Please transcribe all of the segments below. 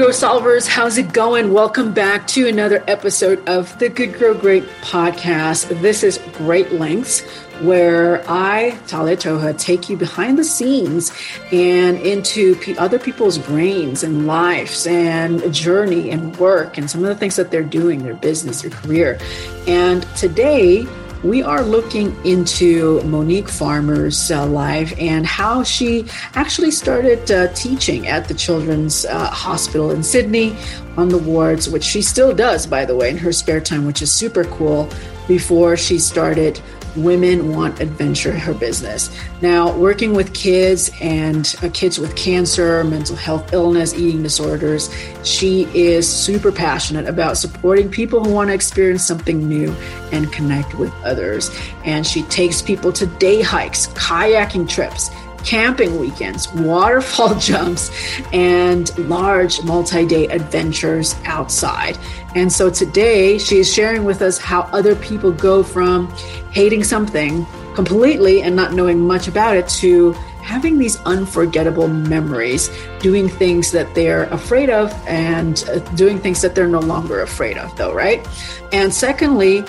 Go Solvers, how's it going? Welcome back to another episode of the Good Grow Great podcast. This is Great Lengths, where I, Talia Toha, take you behind the scenes and into other people's brains and lives and journey and work and some of the things that they're doing, their business, their career. And today, we are looking into Monique Farmer's life and how she actually started teaching at the Children's Hospital in Sydney on the wards, which she still does, by the way, in her spare time, which is super cool, before she started Women Want Adventure, her business. Now, working with kids and kids with cancer, mental health illness, eating disorders, she is super passionate about supporting people who want to experience something new and connect with others. And she takes people to day hikes, kayaking trips, camping weekends, waterfall jumps, and large multi-day adventures outside. And so today she is sharing with us how other people go from hating something completely and not knowing much about it to having these unforgettable memories, doing things that they're afraid of and doing things that they're no longer afraid of though, right? And secondly,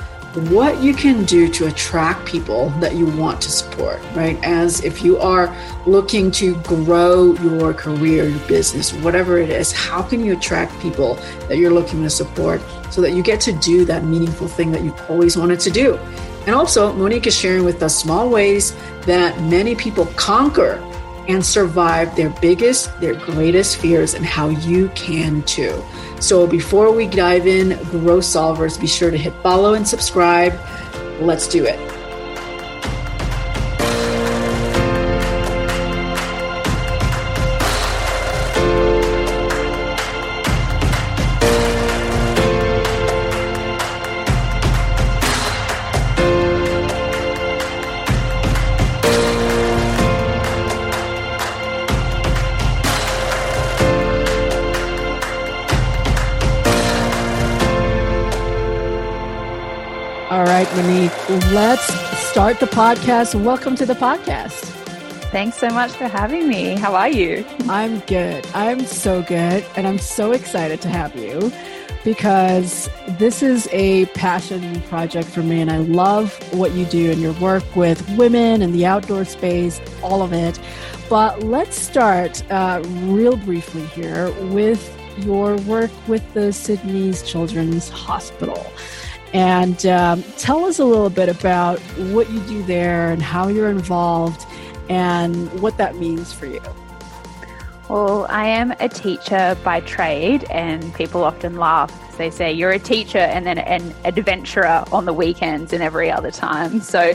what you can do to attract people that you want to support, right? As if you are looking to grow your career, your business, whatever it is, how can you attract people that you're looking to support so that you get to do that meaningful thing that you've always wanted to do? And also, Monique is sharing with us small ways that many people conquer and survive their biggest, their greatest fears, and how you can too. So before we dive in, Grow Solvers, be sure to hit follow and subscribe. Let's do it. Let's start the podcast. Welcome to the podcast. Thanks so much for having me. How are you? I'm good. I'm so good. And I'm so excited to have you because this is a passion project for me. And I love what you do and your work with women and the outdoor space, all of it. But let's start real briefly here with your work with the Sydney Children's Hospital. And tell us a little bit about what you do there and how you're involved and what that means for you. Well, I am a teacher by trade, and people often laugh because they say you're a teacher and then an adventurer on the weekends and every other time. So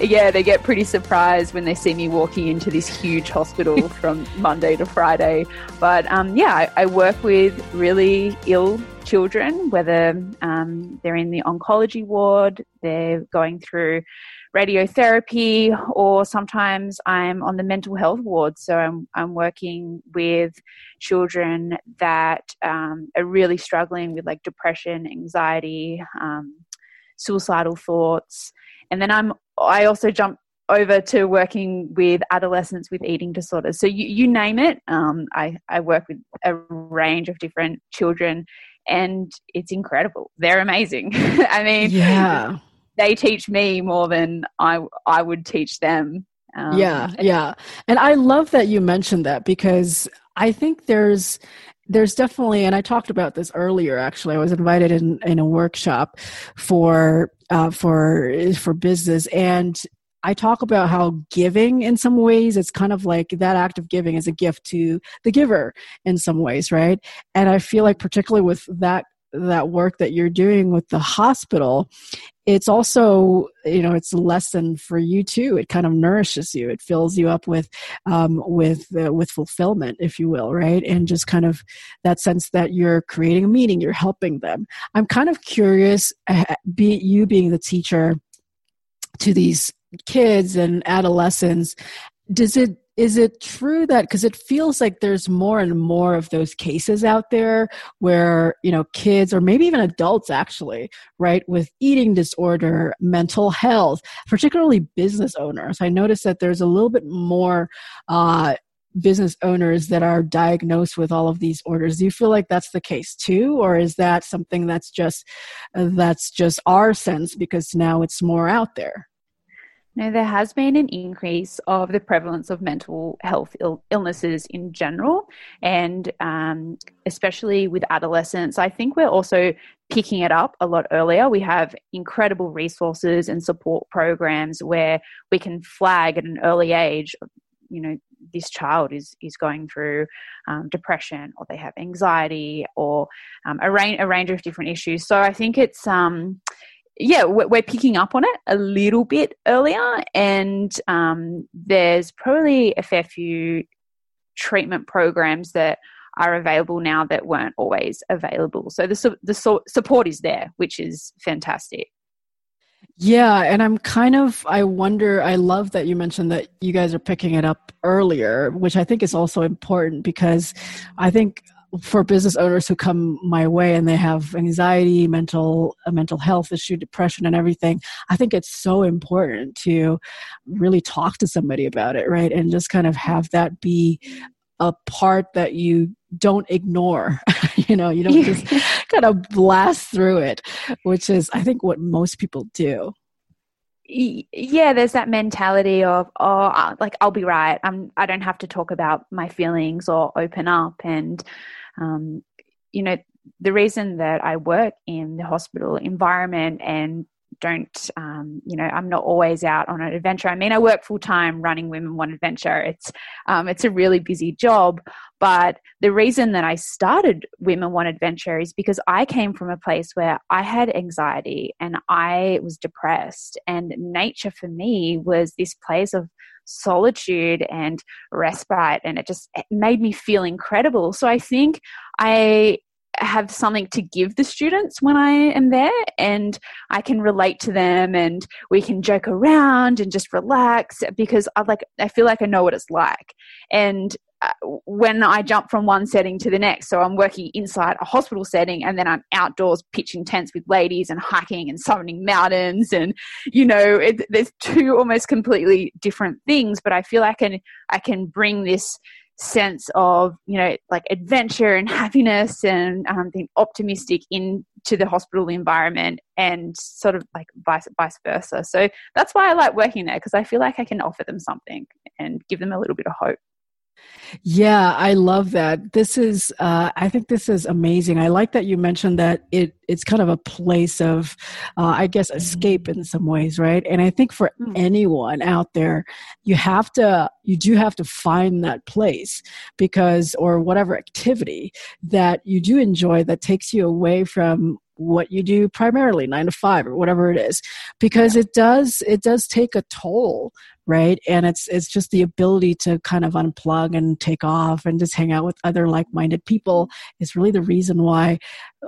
yeah, they get pretty surprised when they see me walking into this huge hospital from Monday to Friday. But I work with really ill children, whether they're in the oncology ward, they're going through radiotherapy, or sometimes I'm on the mental health ward. So I'm working with children that are really struggling with like depression, anxiety, suicidal thoughts. And then I also jump over to working with adolescents with eating disorders. So you name it. I work with a range of different children, and it's incredible. They're amazing. I mean, yeah, they teach me more than I would teach them. And I love that you mentioned that because I think there's definitely, and I talked about this earlier, actually. I was invited in a workshop for business, and I talk about how giving in some ways, it's kind of like that act of giving is a gift to the giver in some ways, right? And I feel like particularly with that work that you're doing with the hospital, it's also, you know, it's a lesson for you too. It kind of nourishes you. It fills you up with fulfillment, if you will, right? And just kind of that sense that you're creating a meaning, you're helping them. I'm kind of curious, you being the teacher to these kids and adolescents, is it true that, because it feels like there's more and more of those cases out there where, you know, kids or maybe even adults actually, right, with eating disorder, mental health, particularly business owners. I noticed that there's a little bit more business owners that are diagnosed with all of these orders. Do you feel like that's the case too? Or is that something that's just our sense because now it's more out there? No, there has been an increase of the prevalence of mental health illnesses in general, and especially with adolescents. I think we're also picking it up a lot earlier. We have incredible resources and support programs where we can flag at an early age, you know, this child is going through depression, or they have anxiety, or a range of different issues. So I think it's we're picking up on it a little bit earlier, and there's probably a fair few treatment programs that are available now that weren't always available. So the support is there, which is fantastic. Yeah, and I love that you mentioned that you guys are picking it up earlier, which I think is also important, because I think for business owners who come my way and they have anxiety, mental health issue, depression and everything, I think it's so important to really talk to somebody about it, right? And just kind of have that be a part that you don't ignore, you don't just kind of blast through it, which is, I think, what most people do. Yeah, there's that mentality of, oh, like, I'll be right. I don't have to talk about my feelings or open up. And, the reason that I work in the hospital environment and don't, I'm not always out on an adventure. I mean, I work full time running Women Want Adventure. It's a really busy job, but the reason that I started Women Want Adventure is because I came from a place where I had anxiety and I was depressed, and nature for me was this place of solitude and respite, and it made me feel incredible. So I think I have something to give the students when I am there, and I can relate to them, and we can joke around and just relax, because I feel like I know what it's like. And when I jump from one setting to the next, so I'm working inside a hospital setting, and then I'm outdoors pitching tents with ladies and hiking and summiting mountains, and there's two almost completely different things, but I feel I can bring this sense of, adventure and happiness and being optimistic into the hospital environment, and sort of like vice versa. So that's why I like working there, because I feel like I can offer them something and give them a little bit of hope. Yeah, I love that. This is, I think this is amazing. I like that you mentioned that it's kind of a place of, escape in some ways, right? And I think for anyone out there, you do have to find that place, because, or whatever activity that you do enjoy that takes you away from what you do primarily 9 to 5 or whatever it is, because it does take a toll, right? And it's just the ability to kind of unplug and take off and just hang out with other like-minded people is really the reason why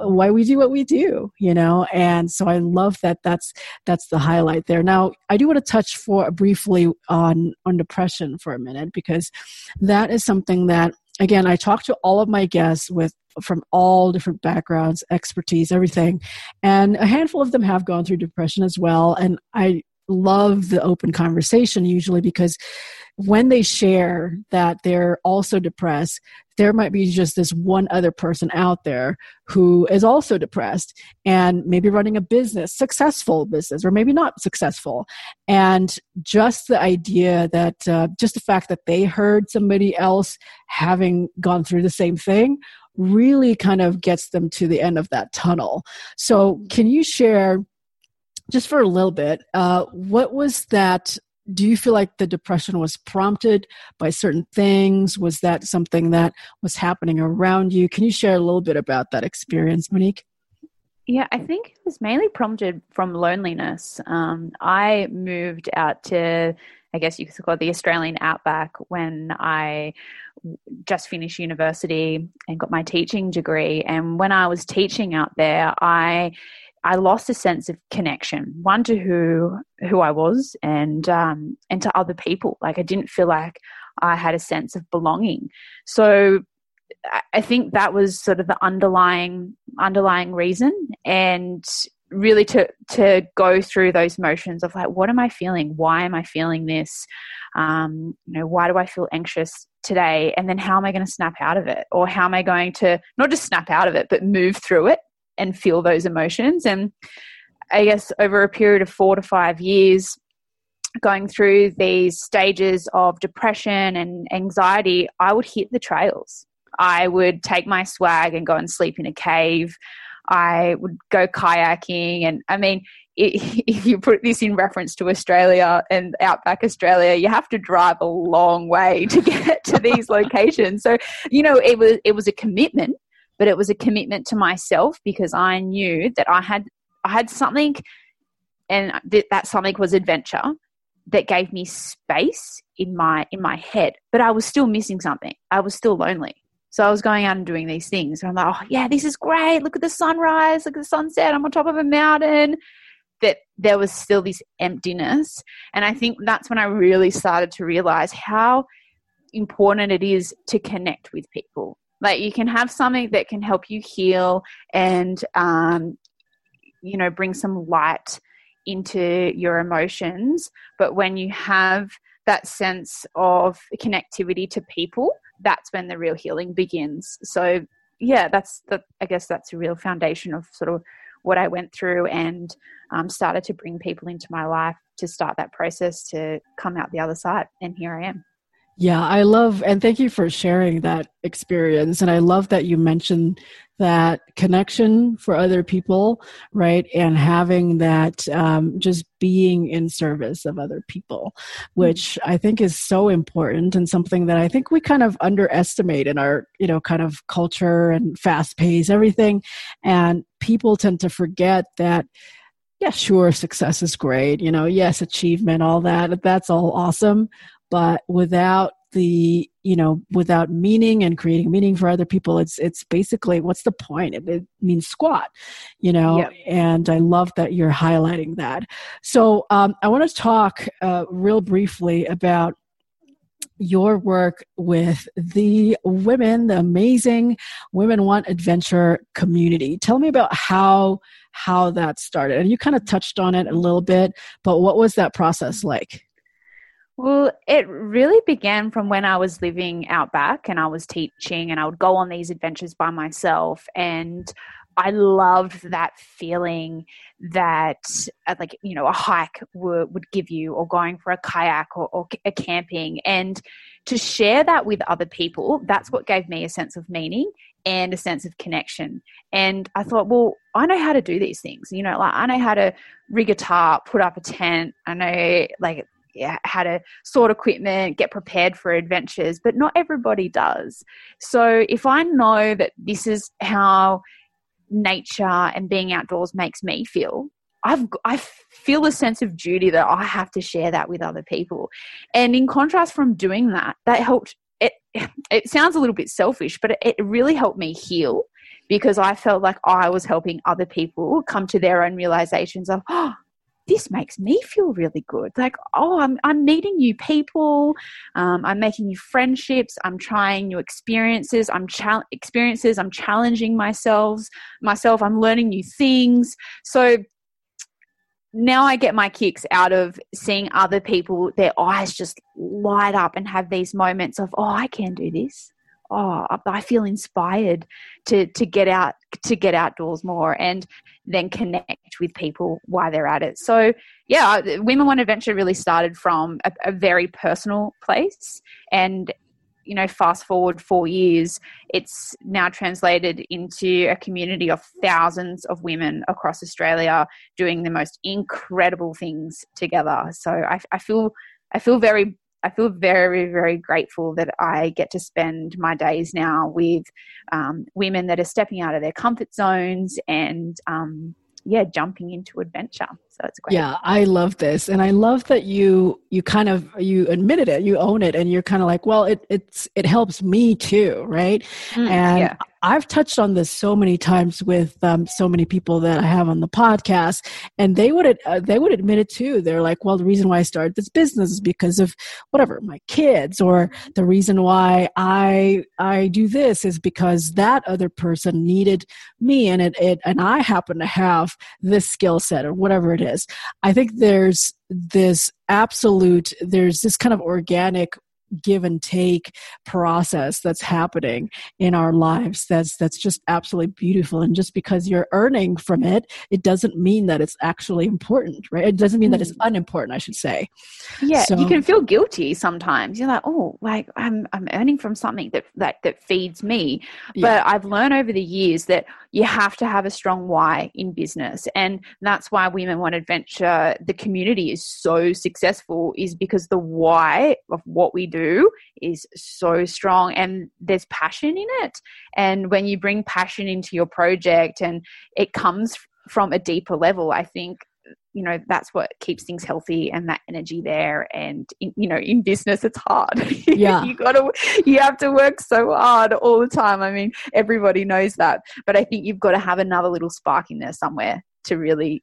we do what we do, And so I love that that's the highlight there. Now, I do want to touch briefly on depression for a minute, because that is something that, again, I talk to all of my guests from all different backgrounds, expertise, everything. And a handful of them have gone through depression as well. And I love the open conversation usually, because when they share that they're also depressed, there might be just this one other person out there who is also depressed and maybe running a business, successful business, or maybe not successful. And just the idea that, just the fact that they heard somebody else having gone through the same thing really kind of gets them to the end of that tunnel. So can you share, just for a little bit, what was that? Do you feel like the depression was prompted by certain things? Was that something that was happening around you? Can you share a little bit about that experience, Monique? Yeah, I think it was mainly prompted from loneliness. I moved out to, I guess you could call it the Australian outback, when I just finished university and got my teaching degree. And when I was teaching out there, I lost a sense of connection, one to who I was, and to other people. Like, I didn't feel like I had a sense of belonging. So I think that was sort of the underlying reason, and really to go through those motions of, like, what am I feeling? Why am I feeling this? Why do I feel anxious today, and then how am I going to snap out of it? Or how am I going to not just snap out of it, but move through it and feel those emotions? And I guess over a period of 4 to 5 years, going through these stages of depression and anxiety, I would hit the trails. I would take my swag and go and sleep in a cave. I would go kayaking. And I mean, if you put this in reference to Australia and outback Australia, you have to drive a long way to get to these locations. So, you know, it was a commitment, but it was a commitment to myself, because I knew that I had something, and that something was adventure that gave me space in my head. But I was still missing something. I was still lonely. So I was going out and doing these things, and I'm like, oh yeah, this is great. Look at the sunrise, look at the sunset. I'm on top of a mountain. That there was still this emptiness. And I think that's when I really started to realize how important it is to connect with people. Like, you can have something that can help you heal and, you know, bring some light into your emotions. But when you have that sense of connectivity to people, that's when the real healing begins. So yeah, I guess that's a real foundation of sort of what I went through, and started to bring people into my life to start that process to come out the other side. And here I am. Yeah, I love, and thank you for sharing that experience. And I love that you mentioned that connection for other people, right? And having that just being in service of other people, which I think is so important, and something that I think we kind of underestimate in our, you know, kind of culture and fast pace, everything. And people tend to forget that, yeah, sure, success is great. You know, yes, achievement, all that, that's all awesome. But without the, you know, without meaning and creating meaning for other people, it's basically, what's the point? It means squat, you know. Yep. And I love that you're highlighting that. So I want to talk real briefly about your work with the amazing Women Want Adventure community. Tell me about how that started. And you kind of touched on it a little bit, but what was that process like? Well, it really began from when I was living out back and I was teaching, and I would go on these adventures by myself. And I loved that feeling that, like, you know, a hike would give you, or going for a kayak or a camping. And to share that with other people, that's what gave me a sense of meaning and a sense of connection. And I thought, well, I know how to do these things. You know, like, I know how to rig a tarp, put up a tent. I know, like, how to sort equipment, get prepared for adventures, but not everybody does. So if I know that this is how nature and being outdoors makes me feel, I feel a sense of duty that I have to share that with other people. And in contrast from doing that, that helped. It sounds a little bit selfish, but it really helped me heal, because I felt like I was helping other people come to their own realizations of, oh, this makes me feel really good. Like, oh, I'm meeting new people. I'm making new friendships. I'm trying new experiences. I'm challenging myself. I'm learning new things. So now I get my kicks out of seeing other people, their eyes just light up and have these moments of, oh, I can do this. Oh, I feel inspired to get outdoors more, and then connect with people while they're at it. So yeah, Women Want Adventure really started from a very personal place, and, you know, fast forward 4 years, it's now translated into a community of thousands of women across Australia doing the most incredible things together. So I feel very, very grateful that I get to spend my days now with women that are stepping out of their comfort zones and, jumping into adventure. So it's great. Yeah, I love this. And I love that you admitted it, you own it, and you're kind of like, well, it helps me too, right? And yeah. I've touched on this so many times with so many people that I have on the podcast, and they would admit it too. They're like, well, the reason why I started this business is because of whatever, my kids, or the reason why I do this is because that other person needed me, and and I happen to have this skill set, or whatever it is. I think there's this kind of organic give and take process that's happening in our lives that's just absolutely beautiful. And just because you're earning from it, it doesn't mean that it's actually important, right? It doesn't mean that it's unimportant, I should say. Yeah, so, you can feel guilty sometimes. You're like, oh, like I'm earning from something that feeds me. But yeah. I've learned over the years that you have to have a strong why in business. And that's why Women Want Adventure, the community, is so successful, is because the why of what we do is so strong and there's passion in it. And when you bring passion into your project and it comes from a deeper level, I think, you know, that's what keeps things healthy and that energy there. And, you know, in business, it's hard. Yeah. You have to work so hard all the time. I mean, everybody knows that, but I think you've got to have another little spark in there somewhere to really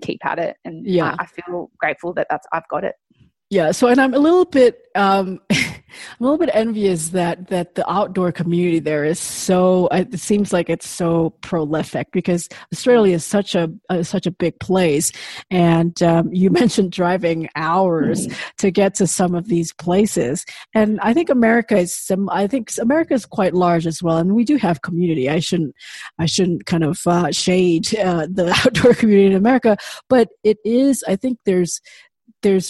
keep at it. And yeah, I feel grateful that I've got it. Yeah. So, and I'm a little bit, envious that the outdoor community there is so, it seems like it's so prolific, because Australia is such a big place. And you mentioned driving hours to get to some of these places. And I think America is quite large as well. And we do have community. I shouldn't kind of shade the outdoor community in America, but it is, I think there's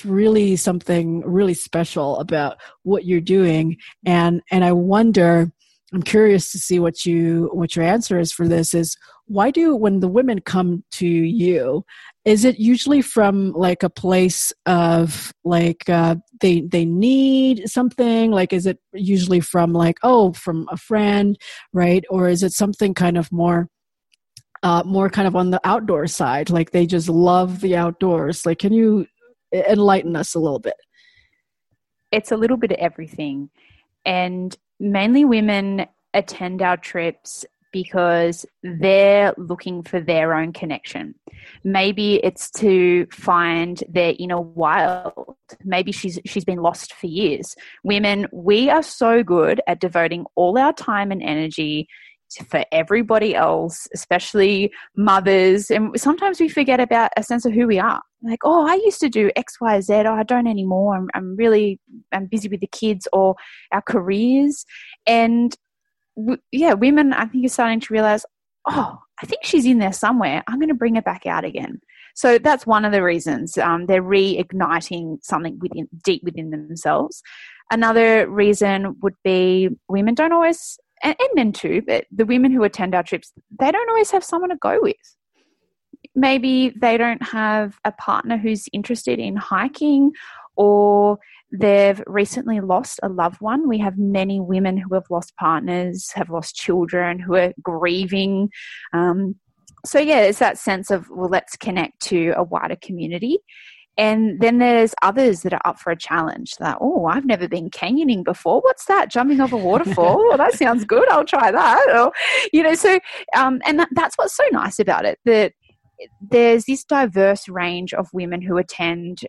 really something really special about what you're doing. And I wonder, I'm curious to see what your answer is for this is, when the women come to you, is it usually from like a place of like, they need something? Like, is it usually from like, from a friend, right? Or is it something kind of more kind of on the outdoor side? Like they just love the outdoors. Like, can you enlighten us a little bit? It's a little bit of everything. And mainly women attend our trips because they're looking for their own connection. Maybe it's to find their inner wild. Maybe she's been lost for years. Women, we are so good at devoting all our time and energy for everybody else, especially mothers. And sometimes we forget about a sense of who we are. Like, I used to do X, Y, Z. I don't anymore. I'm busy with the kids or our careers. And women, I think, are starting to realize, I think she's in there somewhere. I'm going to bring her back out again. So that's one of the reasons. They're reigniting something deep within themselves. Another reason would be women don't always, and men too, but the women who attend our trips, they don't always have someone to go with. Maybe they don't have a partner who's interested in hiking, or they've recently lost a loved one. We have many women who have lost partners, have lost children, who are grieving. It's that sense of, let's connect to a wider community. And then there's others that are up for a challenge. That, I've never been canyoning before. What's that? Jumping off a waterfall? Well, that sounds good. I'll try that. Or, and that's what's so nice about it, that there's this diverse range of women who attend,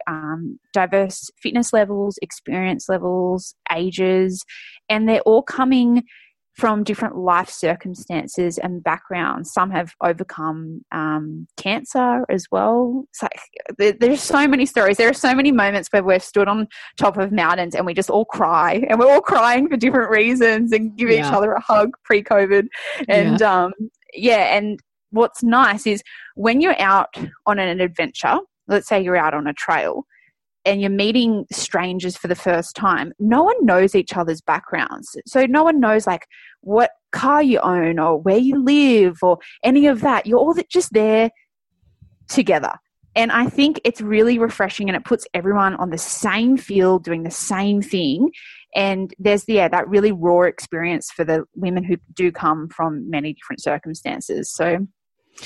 diverse fitness levels, experience levels, ages, and they're all coming from different life circumstances and backgrounds. Some have overcome cancer as well. So there's so many stories. There are so many moments where we've stood on top of mountains and we just all cry, and we're all crying for different reasons and give each other a hug pre-COVID. And and what's nice is when you're out on an adventure, let's say you're out on a trail, and you're meeting strangers for the first time, no one knows each other's backgrounds. So no one knows like what car you own or where you live or any of that. You're all just there together. And I think it's really refreshing, and it puts everyone on the same field doing the same thing. And there's that really raw experience for the women who do come from many different circumstances. So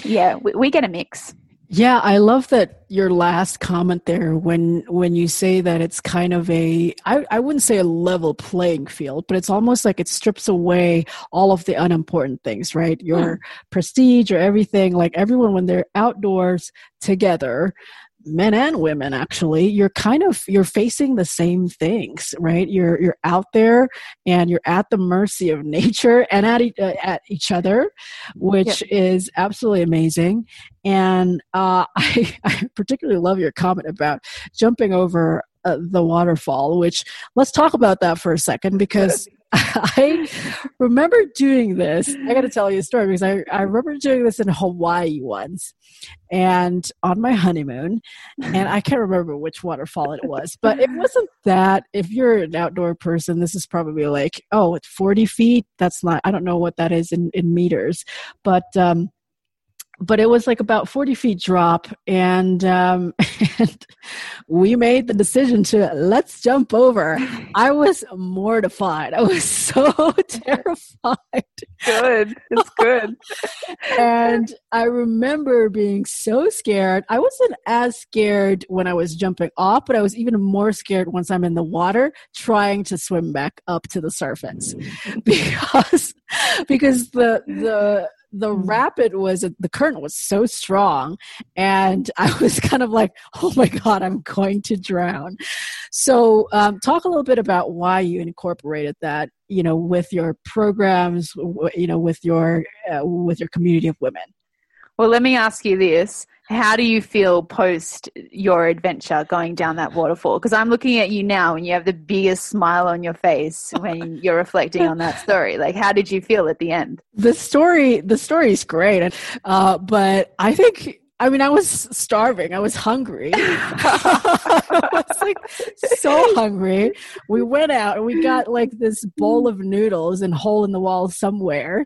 we get a mix. Yeah, I love that your last comment there when you say that it's kind of I wouldn't say a level playing field, but it's almost like it strips away all of the unimportant things, right? Your prestige or everything, like everyone when they're outdoors together, men and women actually, you're facing the same things, right? You're out there and you're at the mercy of nature and at each other, which is absolutely amazing. And I particularly love your comment about jumping over the waterfall, which let's talk about that for a second, because I remember doing this. I got to tell you a story, because I remember doing this in Hawaii once, and on my honeymoon, and I can't remember which waterfall it was, but it wasn't that. If you're an outdoor person, this is probably like, oh, it's 40 feet. That's not, I don't know what that is in meters, but it was like about 40 feet drop, and we made the decision to let's jump over. I was mortified. I was so terrified. Good. It's good. And I remember being so scared. I wasn't as scared when I was jumping off, but I was even more scared once I'm in the water trying to swim back up to the surface, because the rapid was, the current was so strong, and I was kind of like, oh my God, I'm going to drown. So talk a little bit about why you incorporated that, you know, with your programs, you know, with your community of women. Well, let me ask you this. How do you feel post your adventure going down that waterfall? Because I'm looking at you now and you have the biggest smile on your face when you're reflecting on that story. Like, how did you feel at the end? The story is great. But I think, I mean, I was starving. I was hungry. I was like so hungry. We went out and we got like this bowl of noodles and hole in the wall somewhere.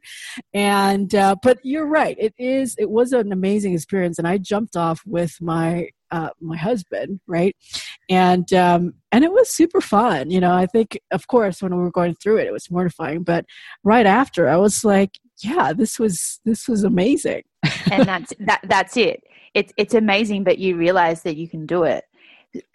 And, but you're right. It was an amazing experience. And I jumped off with my husband, right? And it was super fun. You know, I think, of course, when we were going through it, it was mortifying. But right after, I was like, yeah, this was amazing. And that's it. It's amazing, but you realize that you can do it.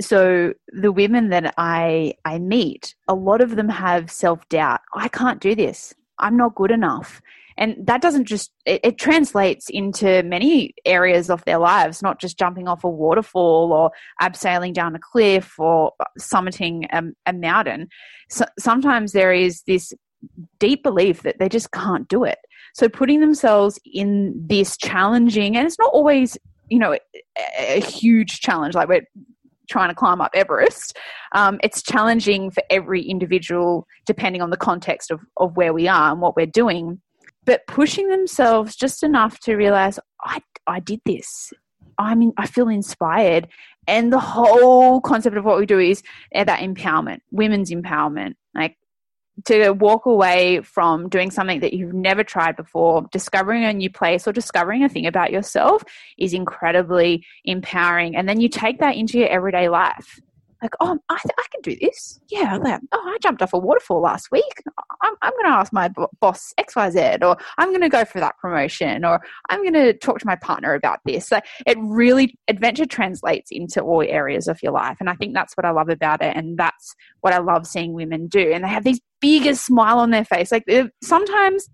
So the women that I meet, a lot of them have self-doubt. Oh, I can't do this. I'm not good enough. And that doesn't just, it translates into many areas of their lives, not just jumping off a waterfall or abseiling down a cliff or summiting a mountain. So sometimes there is this deep belief that they just can't do it. So putting themselves in this challenging, and it's not always, you know, a huge challenge, like we're trying to climb up Everest. It's challenging for every individual, depending on the context of where we are and what we're doing. But pushing themselves just enough to realize, I did this. I mean, I feel inspired. And the whole concept of what we do is that empowerment, women's empowerment, like, to walk away from doing something that you've never tried before, discovering a new place or discovering a thing about yourself is incredibly empowering. And then you take that into your everyday life. Like, oh, I can do this. Yeah. Like, oh, I jumped off a waterfall last week. I'm going to ask my boss XYZ, or I'm going to go for that promotion, or I'm going to talk to my partner about this. So adventure translates into all areas of your life. And I think that's what I love about it. And that's what I love seeing women do. And they have this biggest smile on their face. Like, sometimes,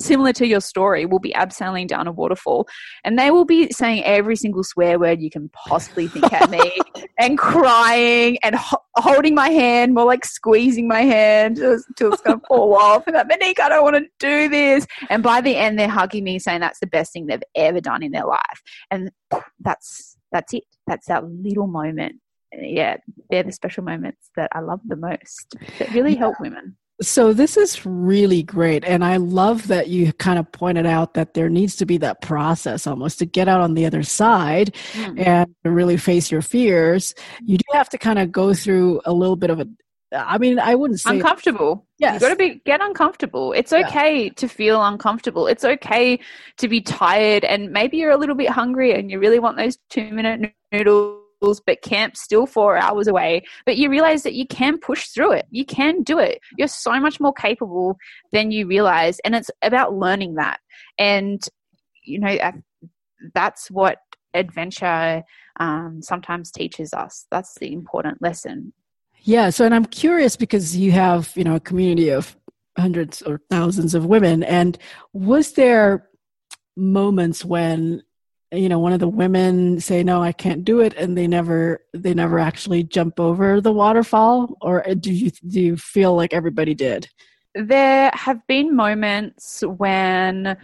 similar to your story, will be abseiling down a waterfall and they will be saying every single swear word you can possibly think at me and crying and holding my hand, more like squeezing my hand till it's going to fall off. And that, Monique, I don't want to do this. And by the end, they're hugging me saying that's the best thing they've ever done in their life. And that's it. That's that little moment. Yeah, they're the special moments that I love the most that really help women. So this is really great. And I love that you kind of pointed out that there needs to be that process almost to get out on the other side and to really face your fears. You do have to kind of go through a little bit of a, I mean, I wouldn't say uncomfortable. Yes. You've got to get uncomfortable. It's okay to feel uncomfortable. It's okay to be tired, and maybe you're a little bit hungry and you really want those 2-minute noodles, but camp's still 4 hours away. But you realize that you can push through it. You can do it. You're so much more capable than you realize. And it's about learning that. And, you know, that's what adventure sometimes teaches us. That's the important lesson. Yeah. So, and I'm curious, because you have, you know, a community of hundreds or thousands of women. And was there moments when, you know, one of the women say, no, I can't do it, and they never actually jump over the waterfall? Or do you feel like everybody did? there have been moments when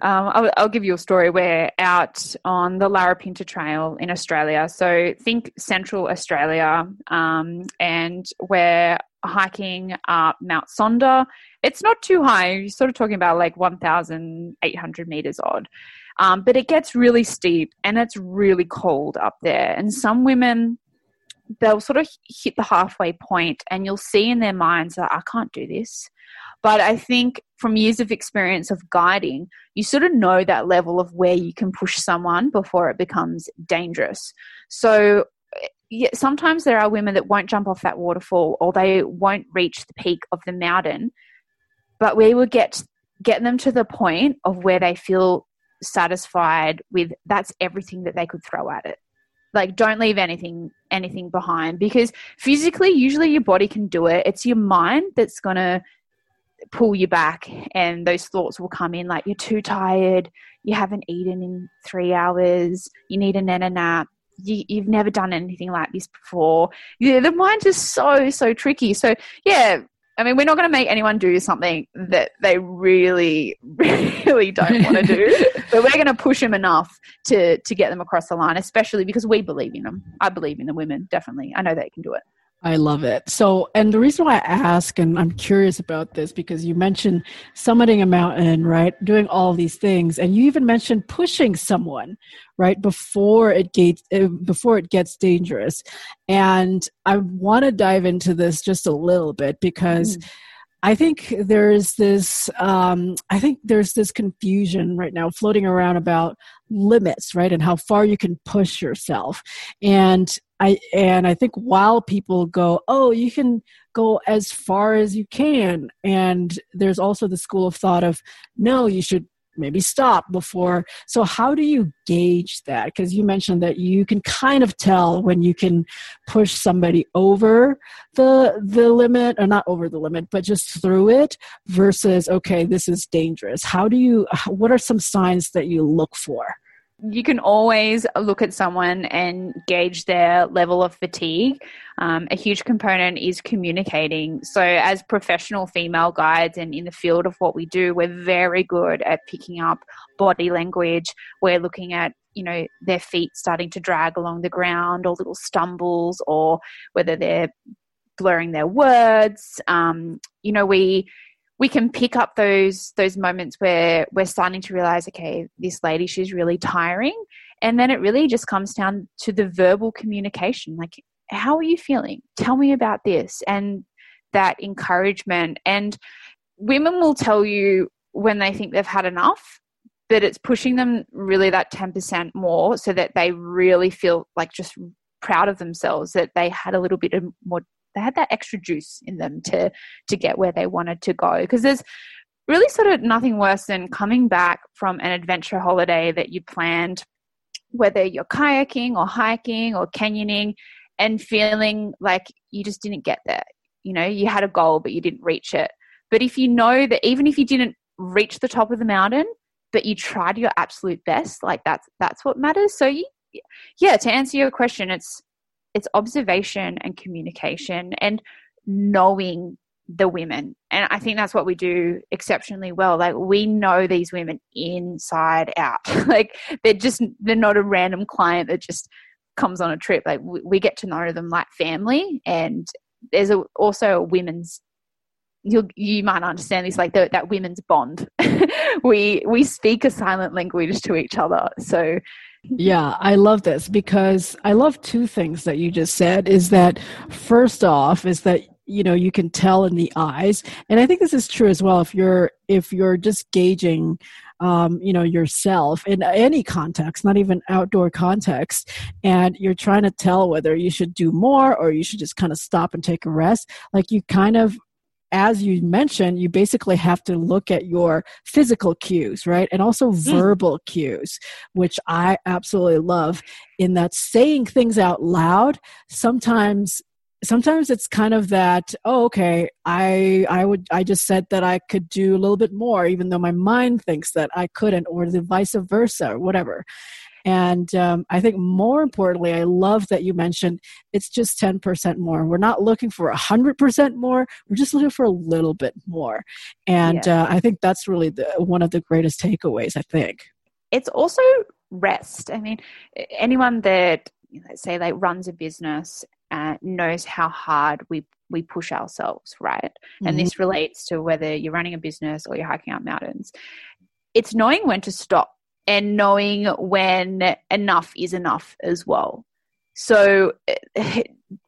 I'll give you a story. We're out on the Larapinta Trail in Australia. So think Central Australia, and we're hiking up Mount Sonder. It's not too high. You're sort of talking about like 1,800 meters odd. But it gets really steep and it's really cold up there. And some women, they'll sort of hit the halfway point and you'll see in their minds that I can't do this. But I think from years of experience of guiding, you sort of know that level of where you can push someone before it becomes dangerous. So yeah, sometimes there are women that won't jump off that waterfall or they won't reach the peak of the mountain, but we will get them to the point of where they feel satisfied with that's everything that they could throw at it. Like, don't leave anything behind, because physically, usually your body can do it. It's your mind that's going to pull you back, and those thoughts will come in like, you're too tired, you haven't eaten in 3 hours, you need an NANA nap, you've never done anything like this before. Yeah, the mind is so tricky. So yeah, I mean, we're not going to make anyone do something that they really don't want to do, but we're going to push them enough to get them across the line, especially because we believe in them. I believe in the women, definitely. I know they can do it. I love it. So, and the reason why I ask, and I'm curious about this, because you mentioned summiting a mountain, right? Doing all these things. And you even mentioned pushing someone, right? Before it gets dangerous. And I want to dive into this just a little bit, because I think there's this confusion right now floating around about limits, right? And how far you can push yourself. And I think while people go, oh, you can go as far as you can, and there's also the school of thought of, no, you should maybe stop before. So how do you gauge that? Because you mentioned that you can kind of tell when you can push somebody over the limit, or not over the limit, but just through it, versus, okay, this is dangerous. What are some signs that you look for? You can always look at someone and gauge their level of fatigue. A huge component is communicating. So as professional female guides and in the field of what we do, we're very good at picking up body language. We're looking at, you know, their feet starting to drag along the ground, or little stumbles, or whether they're blurring their words. You know, we can pick up those moments where we're starting to realize, okay, this lady, she's really tiring. And then it really just comes down to the verbal communication. Like, how are you feeling? Tell me about this. And that encouragement. And women will tell you when they think they've had enough, but it's pushing them really that 10% more, so that they really feel like just proud of themselves, that they had a little bit of more, they had that extra juice in them to get where they wanted to go. Because there's really sort of nothing worse than coming back from an adventure holiday that you planned, whether you're kayaking or hiking or canyoning, and feeling like you just didn't get there. You know, you had a goal, but you didn't reach it. But if you know that even if you didn't reach the top of the mountain, but you tried your absolute best, like that's what matters. So yeah, to answer your question, it's observation and communication and knowing the women. And I think that's what we do exceptionally well. Like, we know these women inside out. Like, they're not a random client that just comes on a trip. Like, we get to know them like family. And there's also a women's, you might not understand this, like that women's bond. We speak a silent language to each other. So yeah, I love this, because I love two things that you just said. Is that, first off, is that, you know, you can tell in the eyes. And I think this is true as well if you're just gauging you know, yourself in any context, not even outdoor context, and you're trying to tell whether you should do more or you should just kind of stop and take a rest. Like, you kind of, as you mentioned, you basically have to look at your physical cues, right? And also verbal cues, which I absolutely love, in that saying things out loud. Sometimes it's kind of that, oh, okay, I just said that I could do a little bit more, even though my mind thinks that I couldn't, or the vice versa, or whatever. And I think more importantly, I love that you mentioned it's just 10% more. We're not looking for 100% more. We're just looking for a little bit more. And I think that's really one of the greatest takeaways, I think. It's also rest. I mean, anyone that, let's say, like runs a business knows how hard we push ourselves, right? Mm-hmm. And this relates to whether you're running a business or you're hiking up mountains. It's knowing when to stop and knowing when enough is enough as well. So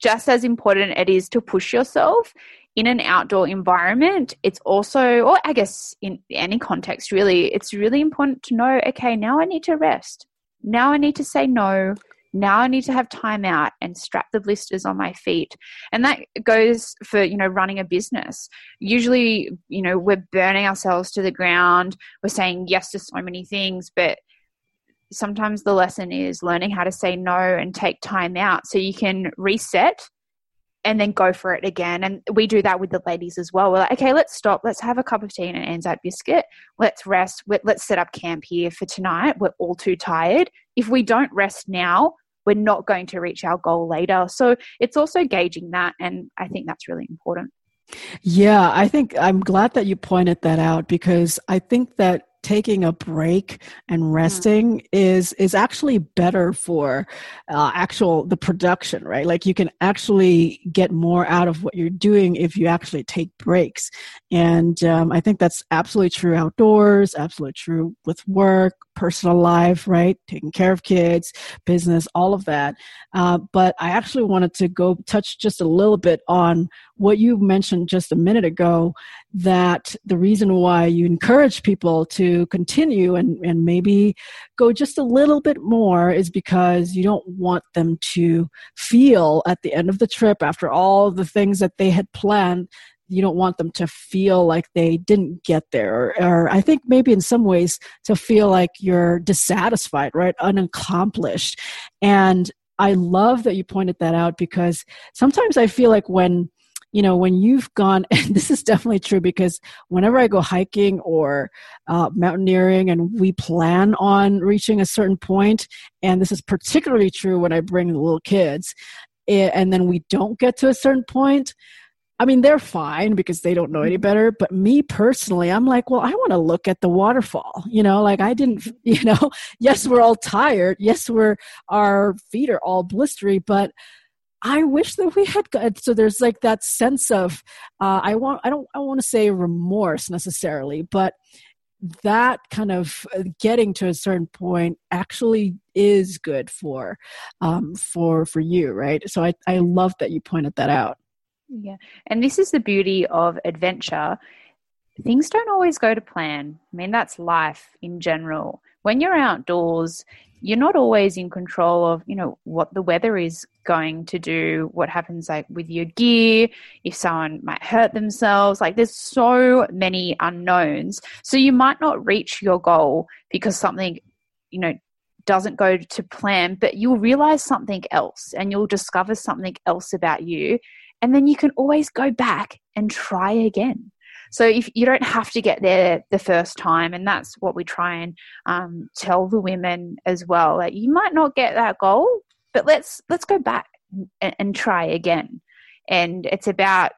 just as important it is to push yourself in an outdoor environment, it's also, or I guess in any context really, it's really important to know, okay, now I need to rest. Now I need to say no. Now I need to have time out and strap the blisters on my feet. And that goes for, running a business. Usually, we're burning ourselves to the ground. We're saying yes to so many things, but sometimes the lesson is learning how to say no and take time out so you can reset and then go for it again. And we do that with the ladies as well. We're like, okay, let's stop. Let's have a cup of tea and an Anzac biscuit. Let's rest. Let's set up camp here for tonight. We're all too tired. If we don't rest now, we're not going to reach our goal later. So it's also gauging that. And I think that's really important. Yeah, I think I'm glad that you pointed that out, because I think that taking a break and resting is actually better for the production, right? Like you can actually get more out of what you're doing if you actually take breaks. And I think that's absolutely true outdoors, absolutely true with work, personal life, right? Taking care of kids, business, all of that. But I actually wanted to touch just a little bit on what you mentioned just a minute ago, that the reason why you encourage people to continue and maybe go just a little bit more is because you don't want them to feel at the end of the trip, after all the things that they had planned, you don't want them to feel like they didn't get there, or I think maybe in some ways to feel like you're dissatisfied, right? Unaccomplished. And I love that you pointed that out, because sometimes I feel like when you've gone, and this is definitely true because whenever I go hiking or mountaineering and we plan on reaching a certain point, and this is particularly true when I bring the little kids, and then we don't get to a certain point, I mean, they're fine because they don't know any better, but me personally, I'm like, well, I want to look at the waterfall, like I didn't, yes, we're all tired. Yes, our feet are all blistery, but I wish that we had got, so there's like that sense of, I want to say remorse necessarily, but that kind of getting to a certain point actually is good for you. Right. So I love that you pointed that out. Yeah. And this is the beauty of adventure. Things don't always go to plan. I mean, that's life in general. When you're outdoors, you're not always in control of, what the weather is going to do, what happens like with your gear, if someone might hurt themselves. Like there's so many unknowns. So you might not reach your goal because something, doesn't go to plan, but you'll realize something else and you'll discover something else about you. And then you can always go back and try again. So if you don't have to get there the first time, and that's what we try and tell the women as well. Like you might not get that goal, but let's go back and try again. And it's about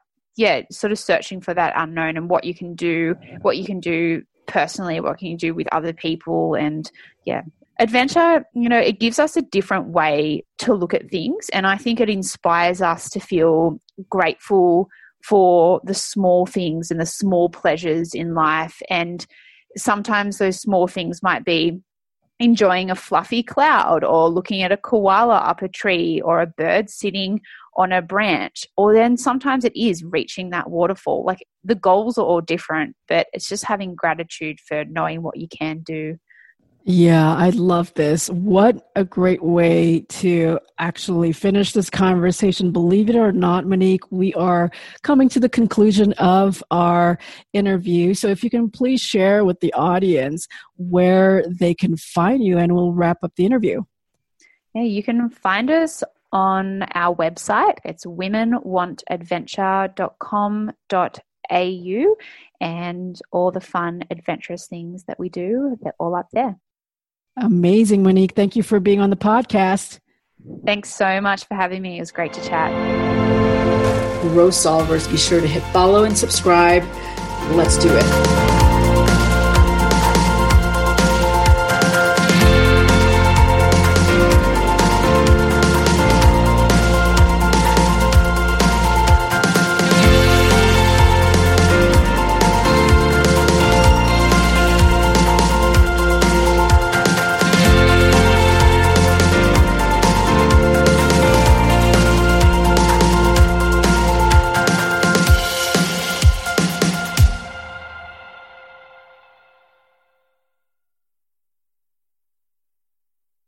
sort of searching for that unknown and what you can do personally, what can you do with other people, and Adventure, it gives us a different way to look at things, and I think it inspires us to feel grateful for the small things and the small pleasures in life. And sometimes those small things might be enjoying a fluffy cloud or looking at a koala up a tree or a bird sitting on a branch, or then sometimes it is reaching that waterfall. Like the goals are all different, but it's just having gratitude for knowing what you can do. Yeah, I love this. What a great way to actually finish this conversation. Believe it or not, Monique, we are coming to the conclusion of our interview. So if you can please share with the audience where they can find you, and we'll wrap up the interview. Yeah, you can find us on our website. It's womenwantadventure.com.au, and all the fun, adventurous things that we do, they're all up there. Amazing, Monique. Thank you for being on the podcast. Thanks so much for having me. It was great to chat. Row Solvers, be sure to hit follow and subscribe. Let's do it.